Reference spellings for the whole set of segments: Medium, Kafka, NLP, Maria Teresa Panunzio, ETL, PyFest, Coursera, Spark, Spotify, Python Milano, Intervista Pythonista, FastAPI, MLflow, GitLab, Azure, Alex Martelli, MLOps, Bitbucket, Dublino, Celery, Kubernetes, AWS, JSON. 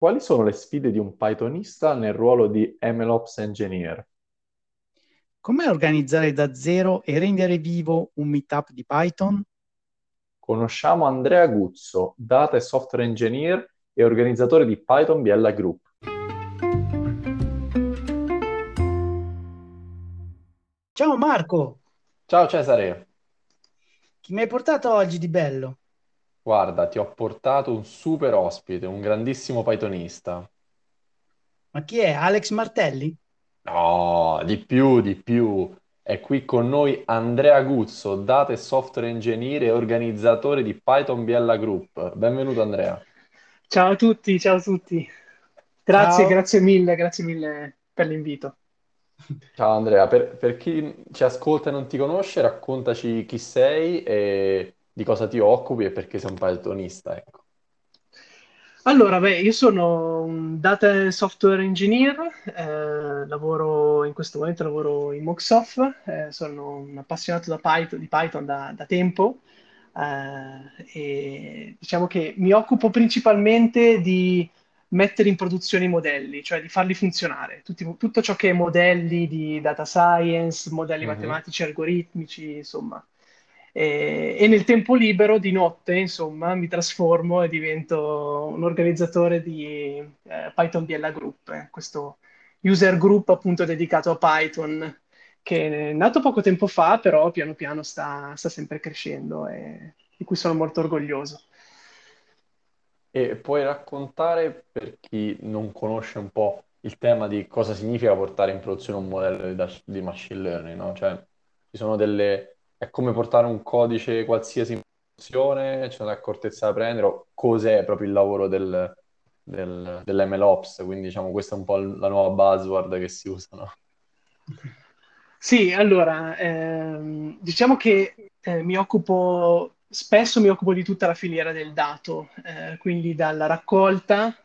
Quali sono le sfide di un Pythonista nel ruolo di MLOps Engineer? Come organizzare da zero e rendere vivo un meetup di Python? Conosciamo Andrea Guzzo, Data e Software Engineer e organizzatore di Python Biella Group. Ciao Marco! Ciao Cesare! Chi mi hai portato oggi di bello? Guarda, ti ho portato un super ospite, un grandissimo Pythonista. Ma chi è? Alex Martelli? No, di più. È qui con noi Andrea Guzzo, Data e Software Engineer e organizzatore di Python Biella Group. Benvenuto Andrea. Ciao a tutti. Grazie mille per l'invito. Ciao Andrea, per chi ci ascolta e non ti conosce, raccontaci chi sei e di cosa ti occupi e perché sei un Pythonista, ecco. Allora, io sono un Data Software Engineer, in questo momento lavoro in Mocksoft, sono un appassionato di Python da tempo e diciamo che mi occupo principalmente di mettere in produzione i modelli, cioè di farli funzionare, tutto ciò che è modelli di data science, modelli matematici, algoritmici, insomma. E nel tempo libero, di notte, insomma, mi trasformo e divento un organizzatore di Python Biella Group, questo user group appunto dedicato a Python, che è nato poco tempo fa, però piano piano sta sempre crescendo e di cui sono molto orgoglioso. E puoi raccontare, per chi non conosce un po' il tema, di cosa significa portare in produzione un modello di machine learning, no? Cioè, ci sono delle... È come portare un codice qualsiasi in produzione, c'è un'accortezza da prendere, o cos'è proprio il lavoro dell'MLOps, quindi diciamo questa è un po' la nuova buzzword che si usa, no? Sì, allora, diciamo che spesso mi occupo di tutta la filiera del dato, quindi dalla raccolta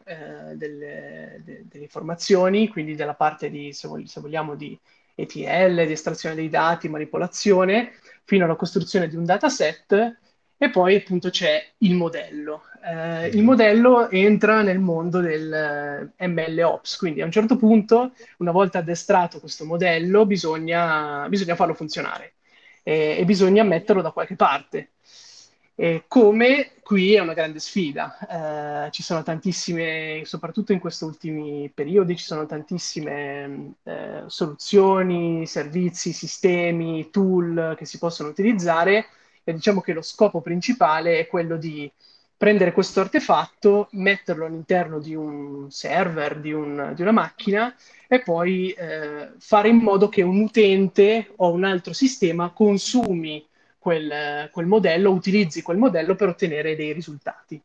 delle informazioni, quindi dalla parte di, se vogliamo, di ETL, di estrazione dei dati, manipolazione, fino alla costruzione di un dataset, e poi appunto c'è il modello. Il modello entra nel mondo del MLOps, quindi a un certo punto, una volta addestrato questo modello, bisogna farlo funzionare e bisogna metterlo da qualche parte. Come qui è una grande sfida, ci sono tantissime, soprattutto in questi ultimi periodi, ci sono tantissime soluzioni, servizi, sistemi, tool che si possono utilizzare, e diciamo che lo scopo principale è quello di prendere questo artefatto, metterlo all'interno di un server, di una macchina, e poi fare in modo che un utente o un altro sistema consumi utilizzi quel modello per ottenere dei risultati.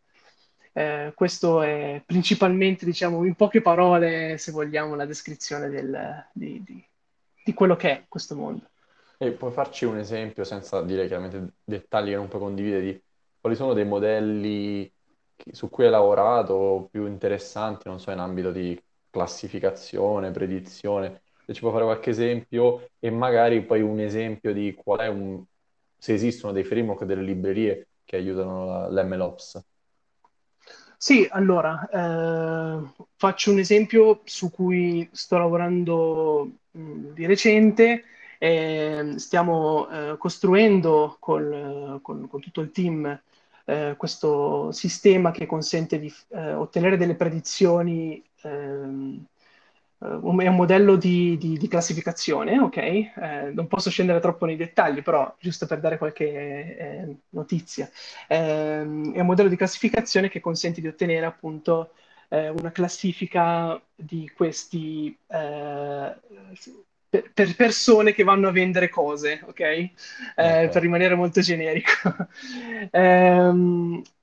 Questo è principalmente, diciamo, in poche parole, se vogliamo, la descrizione di quello che è questo mondo. E puoi farci un esempio, senza dire chiaramente dettagli che non puoi condividere, di quali sono dei modelli su cui hai lavorato più interessanti, non so, in ambito di classificazione, predizione, se ci puoi fare qualche esempio, e magari poi un esempio di qual è se esistono dei framework, delle librerie che aiutano l'MLOps. Sì, allora, faccio un esempio su cui sto lavorando di recente. Stiamo costruendo con tutto il team questo sistema che consente di ottenere delle predizioni. È un modello di classificazione, ok? Non posso scendere troppo nei dettagli, però giusto per dare qualche notizia. È un modello di classificazione che consente di ottenere appunto una classifica di questi per persone che vanno a vendere cose, ok? Okay. Per rimanere molto generico.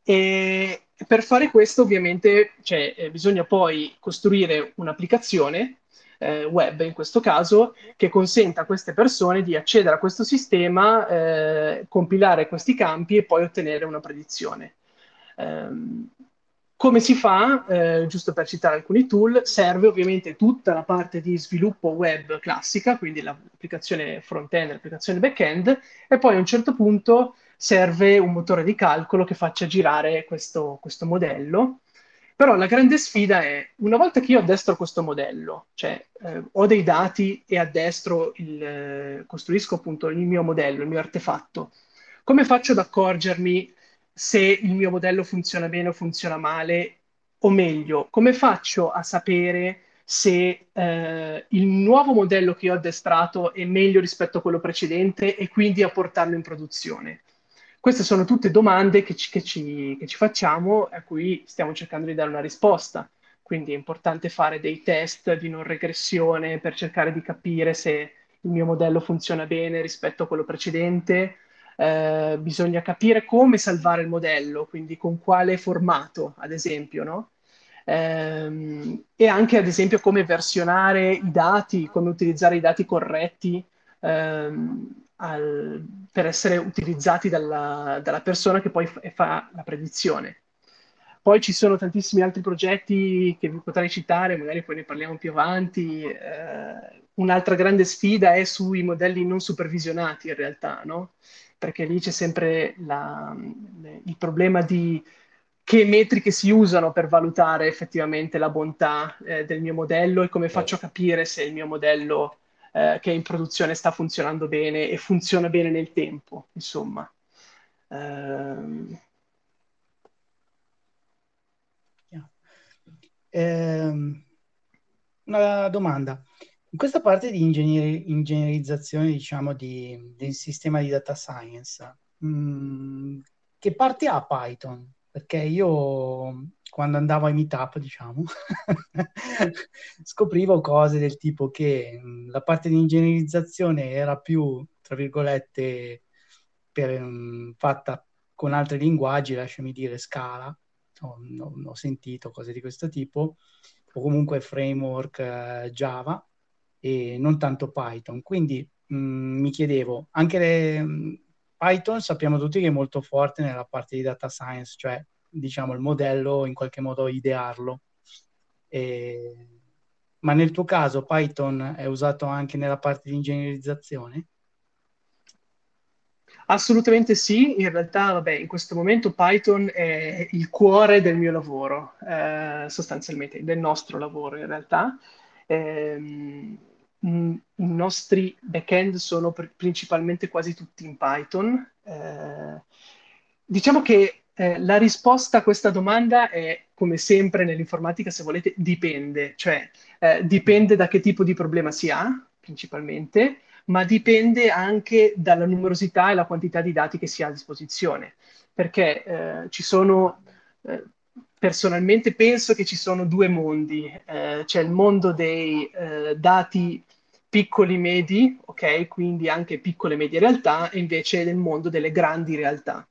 E per fare questo ovviamente bisogna poi costruire un'applicazione web, in questo caso, che consenta a queste persone di accedere a questo sistema, compilare questi campi e poi ottenere una predizione. Come si fa? Giusto per citare alcuni tool, serve ovviamente tutta la parte di sviluppo web classica, quindi l'applicazione front-end, l'applicazione back-end, e poi a un certo punto serve un motore di calcolo che faccia girare questo modello, Però la grande sfida è, una volta che io addestro questo modello, cioè ho dei dati e addestro, costruisco appunto il mio modello, il mio artefatto, come faccio ad accorgermi se il mio modello funziona bene o funziona male, o meglio, come faccio a sapere se il nuovo modello che io ho addestrato è meglio rispetto a quello precedente e quindi a portarlo in produzione? Queste sono tutte domande che ci facciamo, a cui stiamo cercando di dare una risposta. Quindi è importante fare dei test di non regressione per cercare di capire se il mio modello funziona bene rispetto a quello precedente. Bisogna capire come salvare il modello, quindi con quale formato, ad esempio, no? E anche, ad esempio, come versionare i dati, come utilizzare i dati corretti per essere utilizzati dalla persona che poi fa la predizione. Poi ci sono tantissimi altri progetti che vi potrei citare, magari poi ne parliamo più avanti. Un'altra grande sfida è sui modelli non supervisionati, in realtà, no? Perché lì c'è sempre il problema di che metriche si usano per valutare effettivamente la bontà del mio modello e come faccio a capire se il mio modello che è in produzione sta funzionando bene e funziona bene nel tempo, insomma. Una domanda. In questa parte di ingegnerizzazione, diciamo, del sistema di data science, che parte ha Python? Perché io, quando andavo ai meetup, diciamo, scoprivo cose del tipo che la parte di ingegnerizzazione era più, tra virgolette, fatta con altri linguaggi, lasciami dire Scala, ho sentito cose di questo tipo, o comunque framework Java, e non tanto Python. Quindi mi chiedevo, anche Python sappiamo tutti che è molto forte nella parte di data science, cioè diciamo il modello, in qualche modo idearlo. Ma nel tuo caso Python è usato anche nella parte di ingegnerizzazione? Assolutamente sì, in realtà vabbè, in questo momento Python è il cuore del mio lavoro, sostanzialmente, del nostro lavoro in realtà. I nostri back-end sono principalmente quasi tutti in Python. Diciamo che la risposta a questa domanda è, come sempre nell'informatica, se volete, dipende. Cioè, dipende da che tipo di problema si ha, principalmente, ma dipende anche dalla numerosità e la quantità di dati che si ha a disposizione. Perché ci sono... personalmente penso che ci sono due mondi. C'è il mondo dei dati piccoli medi, ok? Quindi anche piccole e medie realtà, e invece nel mondo delle grandi realtà.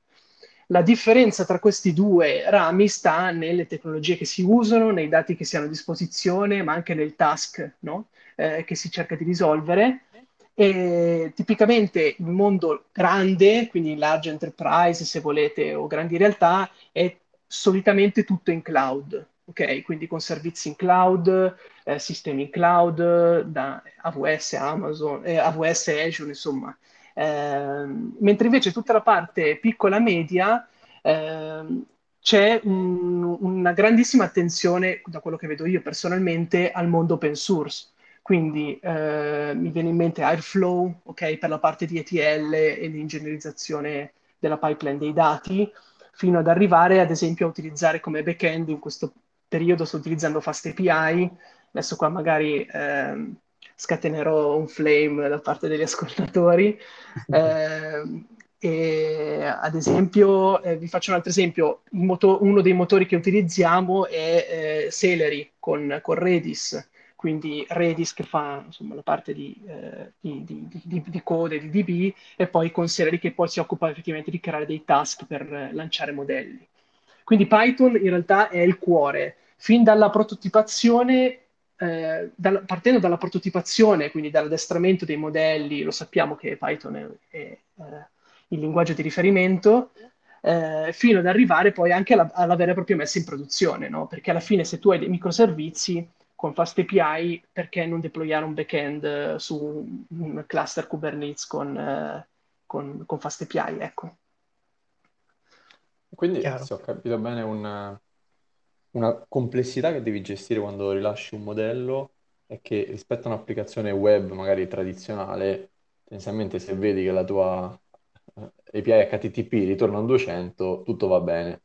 La differenza tra questi due rami sta nelle tecnologie che si usano, nei dati che si hanno a disposizione, ma anche nel task, no? Che si cerca di risolvere. E tipicamente il mondo grande, quindi large enterprise, se volete, o grandi realtà, è solitamente tutto in cloud, ok? Quindi con servizi in cloud, sistemi in cloud, da AWS, Amazon, AWS, Azure, insomma. Mentre invece tutta la parte piccola-media c'è una grandissima attenzione, da quello che vedo io personalmente, al mondo open source. Quindi mi viene in mente Airflow, ok? Per la parte di ETL e di ingegnerizzazione della pipeline dei dati, fino ad arrivare, ad esempio, a utilizzare come backend. In questo periodo sto utilizzando FastAPI, adesso qua magari scatenerò un flame da parte degli ascoltatori. E, ad esempio, vi faccio un altro esempio, uno dei motori che utilizziamo è Celery con Redis, quindi Redis che fa, insomma, la parte di code, di DB, e poi con Celery che poi si occupa effettivamente di creare dei task per lanciare modelli. Quindi Python in realtà è il cuore, fin dalla prototipazione, partendo dalla prototipazione, quindi dall'addestramento dei modelli. Lo sappiamo che Python è il linguaggio di riferimento, fino ad arrivare poi anche alla vera e propria messa in produzione, no? Perché alla fine, se tu hai dei microservizi, con FastAPI, perché non deployare un backend su un cluster Kubernetes con FastAPI, ecco. Quindi, se ho capito bene, una complessità che devi gestire quando rilasci un modello è che rispetto a un'applicazione web magari tradizionale, tendenzialmente se vedi che la tua API HTTP ritorna un 200, tutto va bene.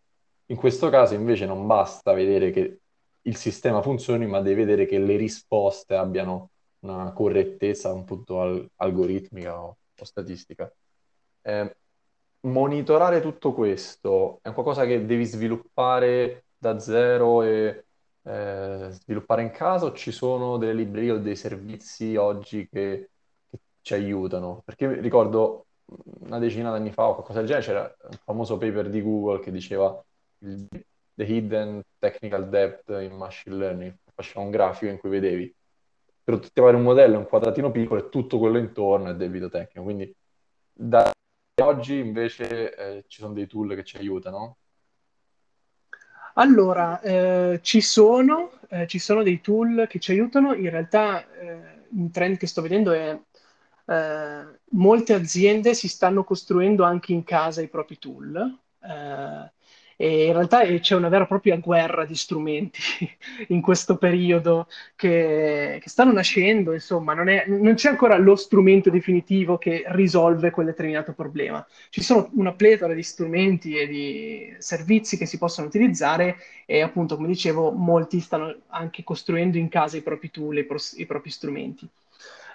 In questo caso invece non basta vedere che il sistema funzioni, ma devi vedere che le risposte abbiano una correttezza, un punto algoritmica o statistica. Monitorare tutto questo è un qualcosa che devi sviluppare da zero e sviluppare in casa, o ci sono delle librerie o dei servizi oggi che ci aiutano? Perché ricordo una decina d'anni fa o qualcosa del genere c'era un famoso paper di Google che diceva The Hidden Technical Debt in Machine Learning, faceva un grafico in cui vedevi per ottenere un modello un quadratino piccolo e tutto quello intorno è debito tecnico. Quindi da oggi invece ci sono dei tool che ci aiutano? Allora, ci sono dei tool che ci aiutano. In realtà un trend che sto vedendo è molte aziende si stanno costruendo anche in casa i propri tool, e in realtà c'è una vera e propria guerra di strumenti in questo periodo che stanno nascendo, insomma, non c'è ancora lo strumento definitivo che risolve quel determinato problema. Ci sono una pletora di strumenti e di servizi che si possono utilizzare e appunto, come dicevo, molti stanno anche costruendo in casa i propri tool, i propri strumenti.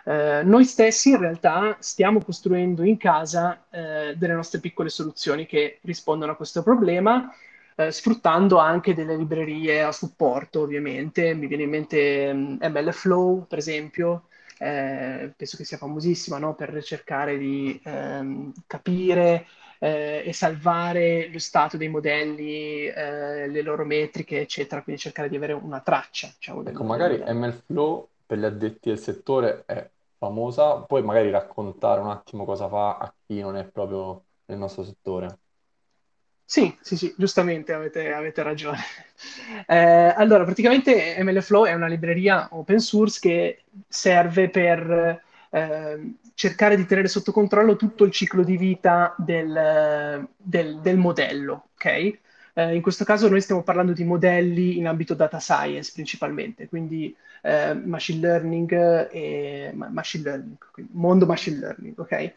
Noi stessi in realtà stiamo costruendo in casa delle nostre piccole soluzioni che rispondono a questo problema, sfruttando anche delle librerie a supporto, ovviamente. Mi viene in mente MLflow, per esempio, penso che sia famosissima, no? Per cercare di capire e salvare lo stato dei modelli, le loro metriche, eccetera, quindi cercare di avere una traccia, diciamo, ecco, magari MLflow per gli addetti del settore è famosa, puoi magari raccontare un attimo cosa fa a chi non è proprio nel nostro settore? Sì, giustamente, avete ragione. Allora, praticamente MLflow è una libreria open source che serve per cercare di tenere sotto controllo tutto il ciclo di vita del modello, ok? In questo caso noi stiamo parlando di modelli in ambito data science principalmente, quindi machine learning, ok?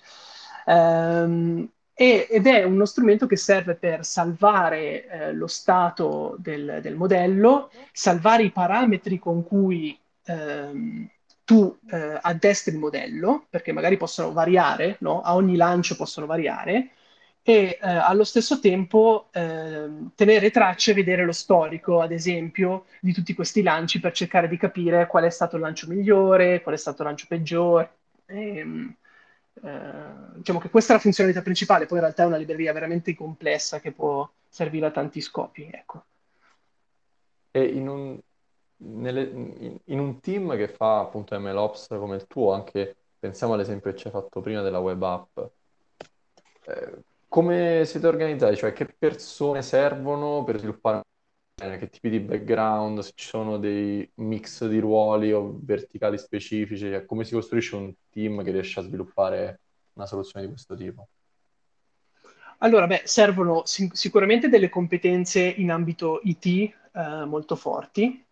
Ed è uno strumento che serve per salvare lo stato del modello, salvare i parametri con cui tu addestri il modello, perché magari possono variare, no? A ogni lancio possono variare, e allo stesso tempo tenere tracce e vedere lo storico, ad esempio, di tutti questi lanci per cercare di capire qual è stato il lancio migliore, qual è stato il lancio peggiore. Diciamo che questa è la funzionalità principale, poi in realtà è una libreria veramente complessa che può servire a tanti scopi, ecco. E in un team che fa appunto MLOps come il tuo, anche pensiamo all'esempio che ci hai fatto prima della web app, come siete organizzati? Cioè, che persone servono per sviluppare? Che tipi di background? Se ci sono dei mix di ruoli o verticali specifici? Cioè, come si costruisce un team che riesce a sviluppare una soluzione di questo tipo? Allora, servono sicuramente delle competenze in ambito IT molto forti,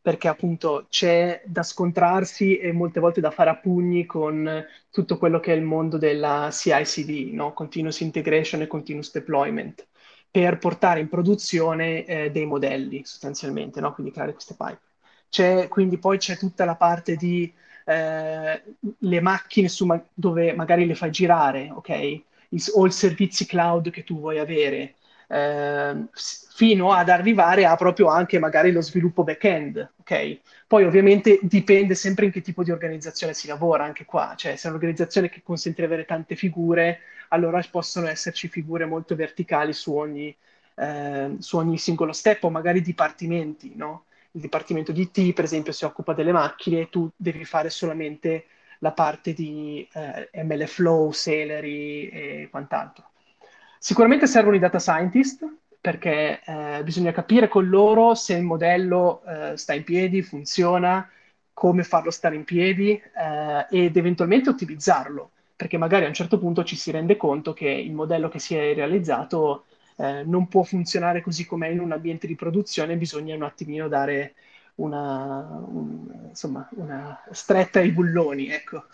perché appunto c'è da scontrarsi e molte volte da fare a pugni con tutto quello che è il mondo della CI/CD, no? Continuous Integration e Continuous Deployment, per portare in produzione dei modelli sostanzialmente, no? Quindi creare queste pipe. Quindi poi c'è tutta la parte di le macchine dove magari le fai girare, ok? O i servizi cloud che tu vuoi avere, fino ad arrivare a proprio anche magari lo sviluppo back-end, ok? Poi ovviamente dipende sempre in che tipo di organizzazione si lavora anche qua, cioè se è un'organizzazione che consente di avere tante figure, allora possono esserci figure molto verticali su ogni singolo step, o magari dipartimenti, no? Il dipartimento di IT, per esempio, si occupa delle macchine e tu devi fare solamente la parte di MLflow, Celery e quant'altro. Sicuramente servono i data scientist, perché bisogna capire con loro se il modello sta in piedi, funziona, come farlo stare in piedi ed eventualmente ottimizzarlo, perché magari a un certo punto ci si rende conto che il modello che si è realizzato non può funzionare così com'è in un ambiente di produzione, bisogna un attimino dare una stretta ai bulloni, ecco.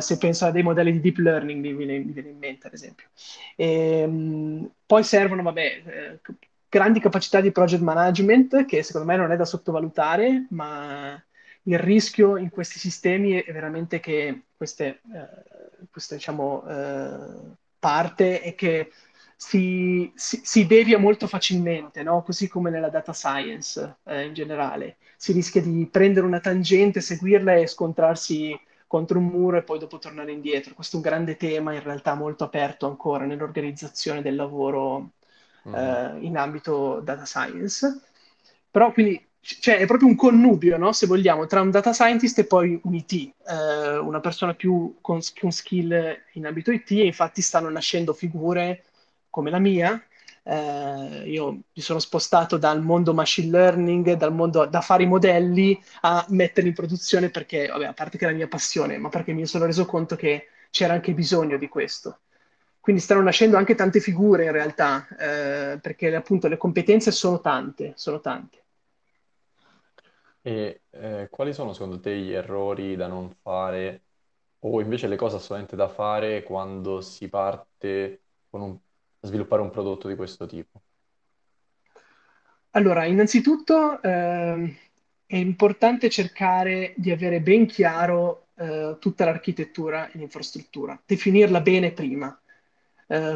Se penso a dei modelli di deep learning mi viene in mente, ad esempio. Poi servono, grandi capacità di project management, che secondo me non è da sottovalutare, ma il rischio in questi sistemi è veramente che parte è che si devia molto facilmente, no? Così come nella data science in generale. Si rischia di prendere una tangente, seguirla e scontrarsi contro un muro e poi dopo tornare indietro. Questo è un grande tema, in realtà molto aperto ancora nell'organizzazione del lavoro in ambito data science. Però quindi è proprio un connubio, no? Se vogliamo, tra un data scientist e poi un IT, una persona più con skill in ambito IT, e infatti stanno nascendo figure come la mia. Io mi sono spostato dal mondo machine learning, dal mondo da fare i modelli a metterli in produzione, perché, a parte che è la mia passione, ma perché mi sono reso conto che c'era anche bisogno di questo. Quindi stanno nascendo anche tante figure, in realtà, perché appunto le competenze sono tante. E quali sono secondo te gli errori da non fare, o invece le cose assolutamente da fare quando si parte con sviluppare un prodotto di questo tipo? Allora, innanzitutto è importante cercare di avere ben chiaro tutta l'architettura e l'infrastruttura, definirla bene prima.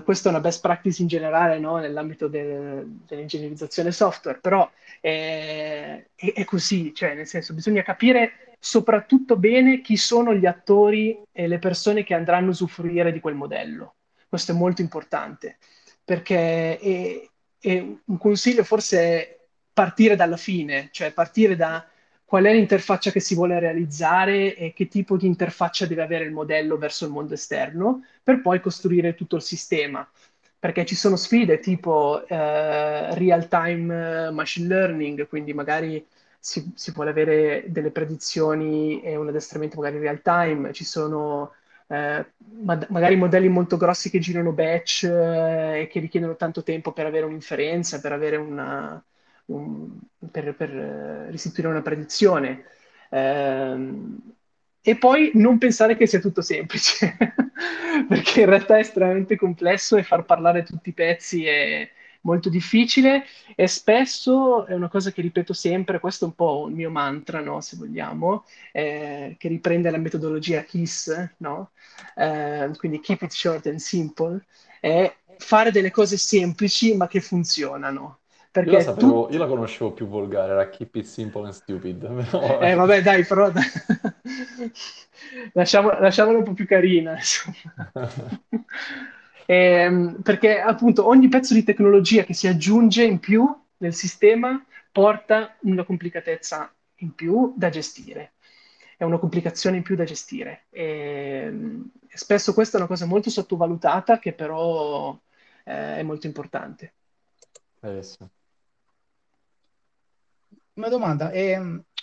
Questa è una best practice in generale, no? Nell'ambito dell'ingegnerizzazione software, però è così, nel senso, bisogna capire soprattutto bene chi sono gli attori e le persone che andranno a usufruire di quel modello. Questo è molto importante, perché è un consiglio forse è partire dalla fine, cioè partire da qual è l'interfaccia che si vuole realizzare e che tipo di interfaccia deve avere il modello verso il mondo esterno, per poi costruire tutto il sistema. Perché ci sono sfide tipo real-time machine learning, quindi magari si vuole avere delle predizioni e un addestramento magari real-time, ci sono... magari modelli molto grossi che girano batch e che richiedono tanto tempo per avere un'inferenza, per avere per restituire una predizione, e poi non pensare che sia tutto semplice perché in realtà è estremamente complesso e far parlare tutti i pezzi è molto difficile, e spesso è una cosa che ripeto sempre, questo è un po' il mio mantra, no? Se vogliamo, che riprende la metodologia KISS, no? Quindi keep it short and simple, è fare delle cose semplici ma che funzionano. Perché io la conoscevo più volgare, era keep it simple and stupid. Lasciamola un po' più carina, insomma. Perché appunto ogni pezzo di tecnologia che si aggiunge in più nel sistema porta una complicatezza in più da gestire, è una complicazione in più da gestire, e spesso questa è una cosa molto sottovalutata, che però è molto importante. Una domanda,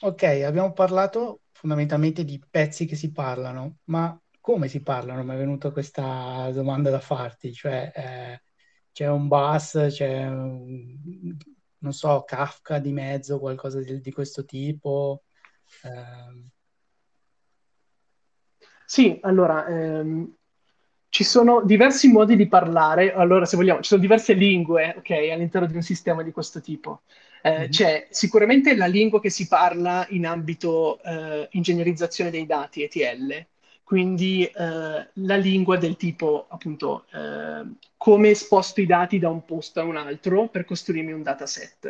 ok, abbiamo parlato fondamentalmente di pezzi che si parlano, ma come si parlano? Mi è venuta questa domanda da farti, cioè c'è un bus, c'è non so, Kafka di mezzo, qualcosa di questo tipo? Sì, allora ci sono diversi modi di parlare, allora se vogliamo, ci sono diverse lingue, ok, all'interno di un sistema di questo tipo. C'è sicuramente la lingua che si parla in ambito ingegnerizzazione dei dati, ETL, quindi la lingua del tipo, appunto, come sposto i dati da un posto a un altro per costruirmi un dataset.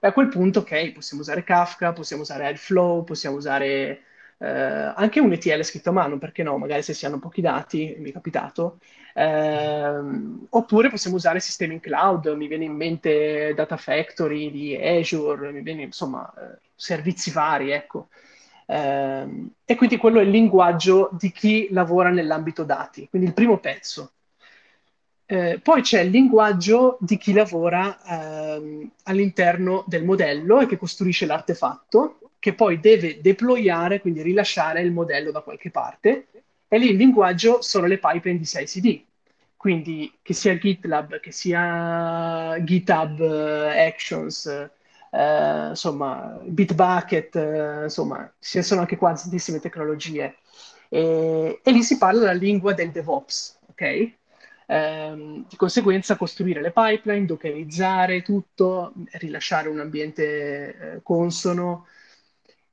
E a quel punto, ok, possiamo usare Kafka, possiamo usare Airflow, possiamo usare anche un ETL scritto a mano, perché no, magari se si hanno pochi dati, mi è capitato. Oppure possiamo usare sistemi in cloud, mi viene in mente Data Factory di Azure, mi viene, insomma, servizi vari, ecco. E quindi quello è il linguaggio di chi lavora nell'ambito dati, quindi il primo pezzo. Poi c'è il linguaggio di chi lavora all'interno del modello e che costruisce l'artefatto, che poi deve deployare, quindi rilasciare il modello da qualche parte, e lì il linguaggio sono le pipeline di CI/CD. Quindi che sia GitLab, che sia GitHub Actions, insomma, Bitbucket, insomma, ci sono anche qua tantissime tecnologie. E lì si parla la lingua del DevOps, ok? Di conseguenza costruire le pipeline, dockerizzare tutto, rilasciare un ambiente consono.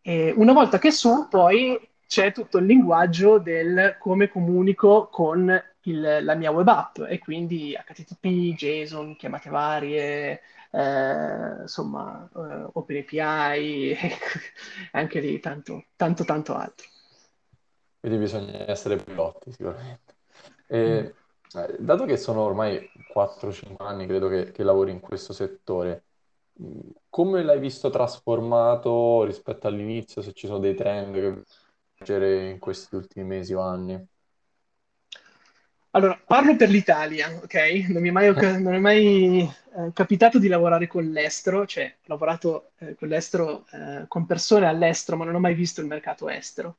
E una volta che sono, poi c'è tutto il linguaggio del come comunico con la mia web app, e quindi HTTP, JSON, chiamate varie, insomma, OpenAPI, anche lì tanto altro. Quindi bisogna essere piloti sicuramente. E, dato che sono ormai 4-5 anni credo che lavori in questo settore, come l'hai visto trasformato rispetto all'inizio, se ci sono dei trend che emergere in questi ultimi mesi o anni? Allora, parlo per l'Italia, ok? Non è mai capitato di lavorare con l'estero, cioè ho lavorato con l'estero, con persone all'estero, ma non ho mai visto il mercato estero.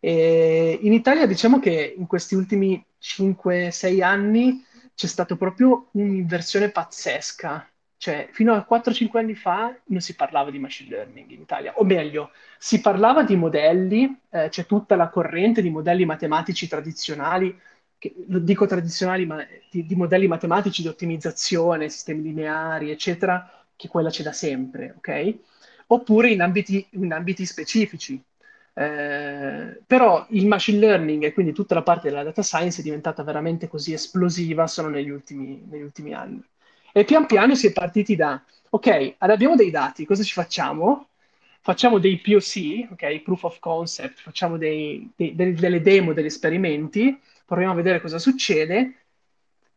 E in Italia diciamo che in questi ultimi 5-6 anni c'è stata proprio un'inversione pazzesca, cioè fino a 4-5 anni fa non si parlava di machine learning in Italia, o meglio, si parlava di modelli, c'è tutta la corrente di modelli matematici tradizionali, che, lo dico tradizionali, ma di modelli matematici di ottimizzazione, sistemi lineari, eccetera, che quella c'è da sempre, ok? Oppure in ambiti specifici. Però il machine learning e quindi tutta la parte della data science è diventata veramente così esplosiva solo negli ultimi anni. E pian piano si è partiti da, ok, abbiamo dei dati, cosa ci facciamo? Facciamo dei POC, ok, proof of concept, facciamo delle demo, degli esperimenti, proviamo a vedere cosa succede,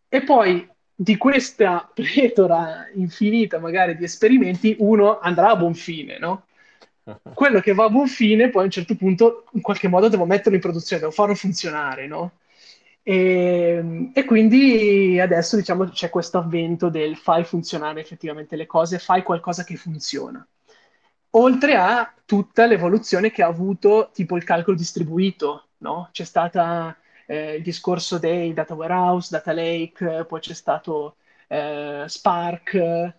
e poi di questa pletora infinita magari di esperimenti uno andrà a buon fine, no? Quello che va a buon fine poi a un certo punto in qualche modo devo metterlo in produzione, devo farlo funzionare, no? E quindi adesso diciamo c'è questo avvento del fai funzionare effettivamente le cose, fai qualcosa che funziona. Oltre a tutta l'evoluzione che ha avuto tipo il calcolo distribuito, no? C'è stata... il discorso dei data warehouse, data lake, poi c'è stato Spark,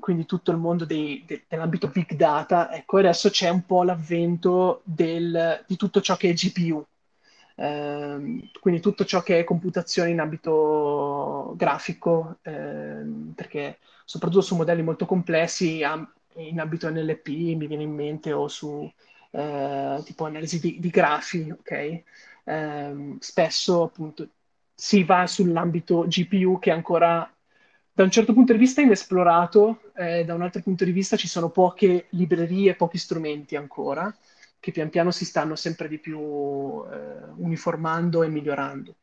quindi tutto il mondo dell'ambito big data. Ecco, adesso c'è un po' l'avvento di tutto ciò che è GPU, quindi tutto ciò che è computazione in ambito grafico, perché soprattutto su modelli molto complessi, in ambito NLP mi viene in mente, o su tipo analisi di grafi, ok? Spesso appunto si va sull'ambito GPU, che ancora da un certo punto di vista è inesplorato, da un altro punto di vista ci sono poche librerie, pochi strumenti ancora, che pian piano si stanno sempre di più uniformando e migliorando.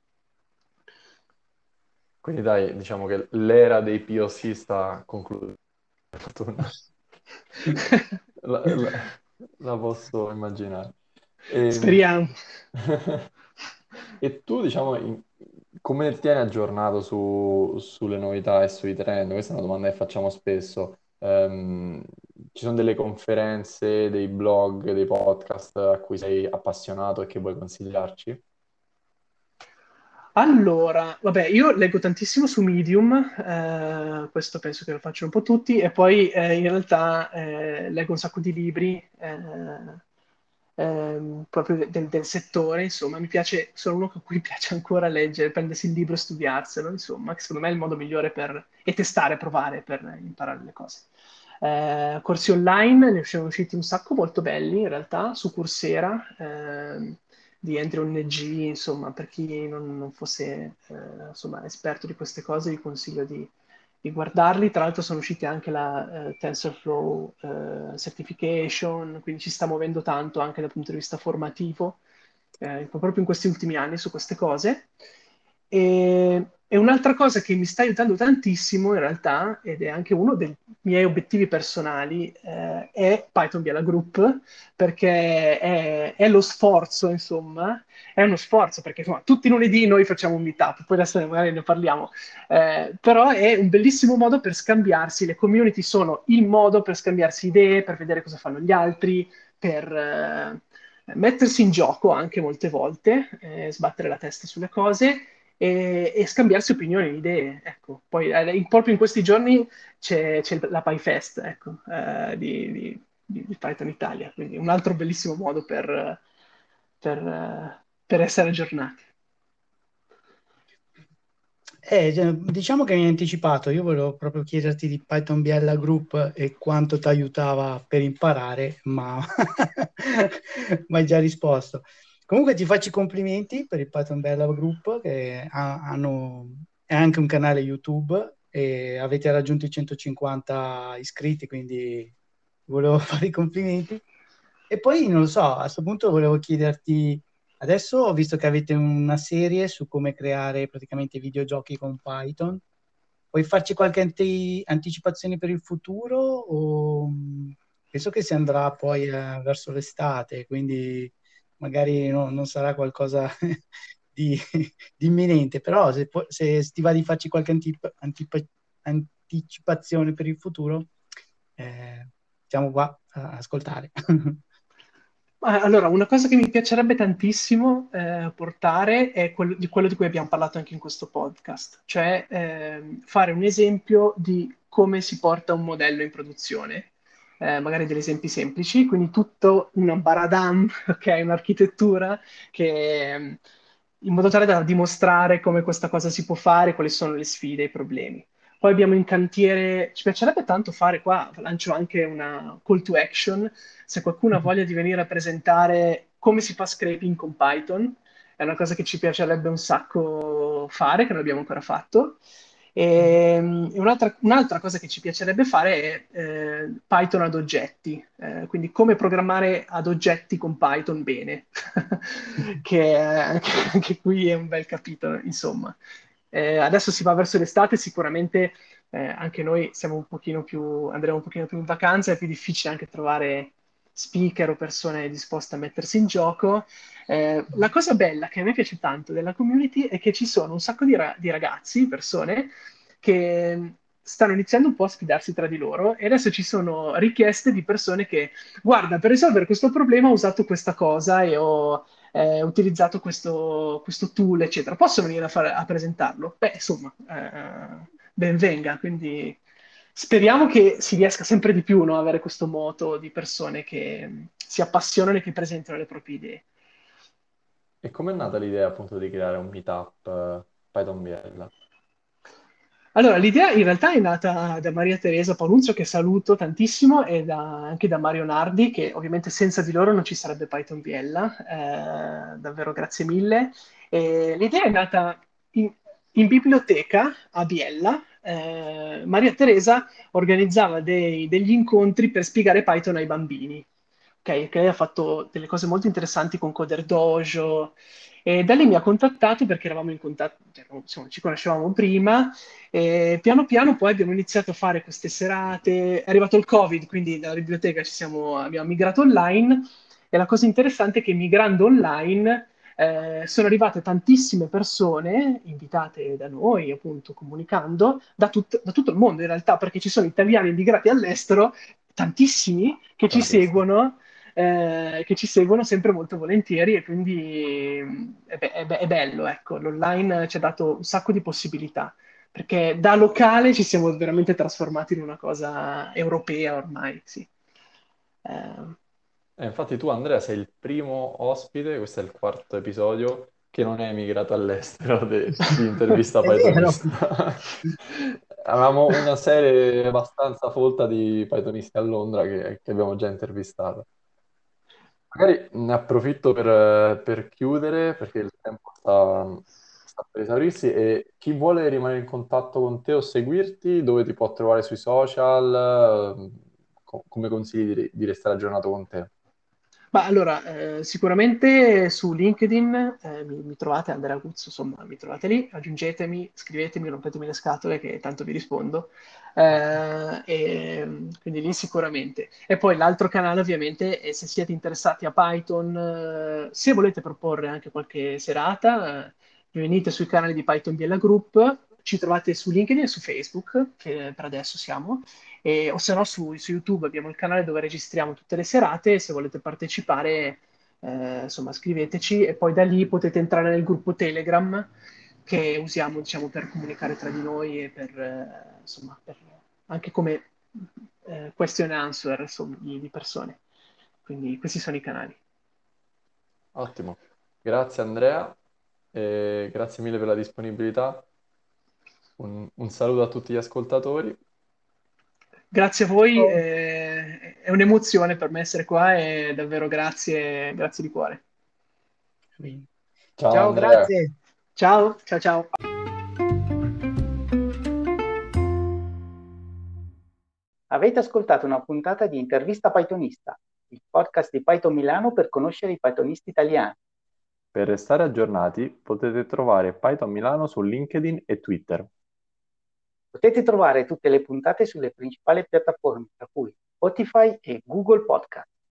Quindi dai, diciamo che l'era dei POC sta concludendo. la posso immaginare. Speriamo. E tu, diciamo, come ti tieni aggiornato sulle novità e sui trend? Questa è una domanda che facciamo spesso. Ci sono delle conferenze, dei blog, dei podcast a cui sei appassionato e che vuoi consigliarci? Allora, vabbè, io leggo tantissimo su Medium, questo penso che lo facciano un po' tutti, e poi in realtà leggo un sacco di libri, proprio del settore, insomma, mi piace, sono uno a cui piace ancora leggere, prendersi il libro e studiarselo, insomma, che secondo me è il modo migliore e testare, provare per imparare le cose. Corsi online, ne sono usciti un sacco molto belli, in realtà, su Coursera, di Andrew Ng, insomma, per chi non fosse insomma, esperto di queste cose, vi consiglio di guardarli. Tra l'altro sono usciti anche la TensorFlow Certification, quindi ci sta muovendo tanto anche dal punto di vista formativo, proprio in questi ultimi anni su queste cose. E un'altra cosa che mi sta aiutando tantissimo in realtà, ed è anche uno dei miei obiettivi personali, è Python Biella Group, perché è lo sforzo, insomma, è uno sforzo, perché insomma, tutti i lunedì noi facciamo un meetup, poi adesso magari ne parliamo, però è un bellissimo modo per scambiarsi, le community sono il modo per scambiarsi idee, per vedere cosa fanno gli altri, per... mettersi in gioco anche molte volte, sbattere la testa sulle cose e scambiarsi opinioni e idee, ecco. Poi proprio in questi giorni c'è la PyFest, ecco, di Python Italia, quindi un altro bellissimo modo per essere aggiornati. Diciamo che mi hai anticipato, io volevo proprio chiederti di Python Biella Group e quanto ti aiutava per imparare, ma hai già risposto. Comunque ti faccio i complimenti per il Python Biella Group, che è anche un canale YouTube e avete raggiunto i 150 iscritti, quindi volevo fare i complimenti. E poi, non lo so, a questo punto volevo chiederti, adesso ho visto che avete una serie su come creare praticamente videogiochi con Python, puoi farci qualche anticipazione per il futuro? O penso che si andrà poi verso l'estate, quindi magari non sarà qualcosa di imminente, però se ti va di farci qualche anticipazione per il futuro, siamo qua a ascoltare. Allora, una cosa che mi piacerebbe tantissimo portare è quello di cui abbiamo parlato anche in questo podcast, cioè fare un esempio di come si porta un modello in produzione, magari degli esempi semplici, quindi tutto una baradam, okay, un'architettura che, in modo tale da dimostrare come questa cosa si può fare, quali sono le sfide e i problemi. Poi abbiamo in cantiere, ci piacerebbe tanto fare qua, lancio anche una call to action, se qualcuno ha voglia di venire a presentare come si fa scraping con Python, è una cosa che ci piacerebbe un sacco fare, che non abbiamo ancora fatto. E un'altra cosa che ci piacerebbe fare è Python ad oggetti, quindi come programmare ad oggetti con Python bene, che anche qui è un bel capitolo, insomma. Adesso si va verso l'estate, sicuramente anche noi andremo un pochino più in vacanza, è più difficile anche trovare speaker o persone disposte a mettersi in gioco. La cosa bella che a me piace tanto della community è che ci sono un sacco di ragazzi, persone, che stanno iniziando un po' a sfidarsi tra di loro, e adesso ci sono richieste di persone che, guarda, per risolvere questo problema ho usato questa cosa e ho utilizzato questo tool, eccetera. Posso venire a presentarlo? Beh, insomma, ben venga. Quindi speriamo che si riesca sempre di più, no, avere questo moto di persone che si appassionano e che presentano le proprie idee. E com'è nata l'idea, appunto, di creare un meetup Python Biella? Allora, l'idea in realtà è nata da Maria Teresa Panunzio, che saluto tantissimo, e anche da Mario Nardi, che ovviamente senza di loro non ci sarebbe Python Biella, davvero grazie mille. E l'idea è nata in biblioteca a Biella. Maria Teresa organizzava degli incontri per spiegare Python ai bambini, okay? Che ha fatto delle cose molto interessanti con Coder Dojo, e da lì mi ha contattato perché eravamo in contatto, insomma, ci conoscevamo prima, e piano piano poi abbiamo iniziato a fare queste serate. È arrivato il Covid, quindi dalla biblioteca abbiamo migrato online, e la cosa interessante è che migrando online sono arrivate tantissime persone invitate da noi, appunto, comunicando, da tutto il mondo in realtà, perché ci sono italiani immigrati all'estero, tantissimi, che ci seguono. Che ci seguono sempre molto volentieri, e quindi è bello, ecco, l'online ci ha dato un sacco di possibilità, perché da locale ci siamo veramente trasformati in una cosa europea ormai, sì. Infatti tu, Andrea, sei il primo ospite, questo è il quarto episodio, che non è emigrato all'estero di intervista Pythonista. Avevamo una serie abbastanza folta di Pythonisti a Londra che abbiamo già intervistato. Magari ne approfitto per chiudere, perché il tempo sta per esaurirsi, e chi vuole rimanere in contatto con te o seguirti, dove ti può trovare sui social, come consigli di restare aggiornato con te? Ma allora, sicuramente su LinkedIn mi trovate, Andrea Guzzo, insomma, mi trovate lì, aggiungetemi, scrivetemi, rompetemi le scatole che tanto vi rispondo, e quindi lì sicuramente. E poi l'altro canale ovviamente è, se siete interessati a Python, se volete proporre anche qualche serata, venite sui canali di Python Biella Group, ci trovate su LinkedIn e su Facebook, che per adesso siamo, o se no su YouTube abbiamo il canale dove registriamo tutte le serate, se volete partecipare, insomma, scriveteci, e poi da lì potete entrare nel gruppo Telegram, che usiamo, diciamo, per comunicare tra di noi e per, insomma, per, anche come question answer, insomma, di persone. Quindi questi sono i canali. Ottimo. Grazie Andrea, e grazie mille per la disponibilità. Un saluto a tutti gli ascoltatori. Grazie a voi, è un'emozione per me essere qua e davvero grazie, grazie di cuore. Ciao, ciao, grazie. Ciao, ciao, ciao. Avete ascoltato una puntata di Intervista Pythonista, il podcast di Python Milano per conoscere i pythonisti italiani. Per restare aggiornati potete trovare Python Milano su LinkedIn e Twitter. Potete trovare tutte le puntate sulle principali piattaforme, tra cui Spotify e Google Podcast.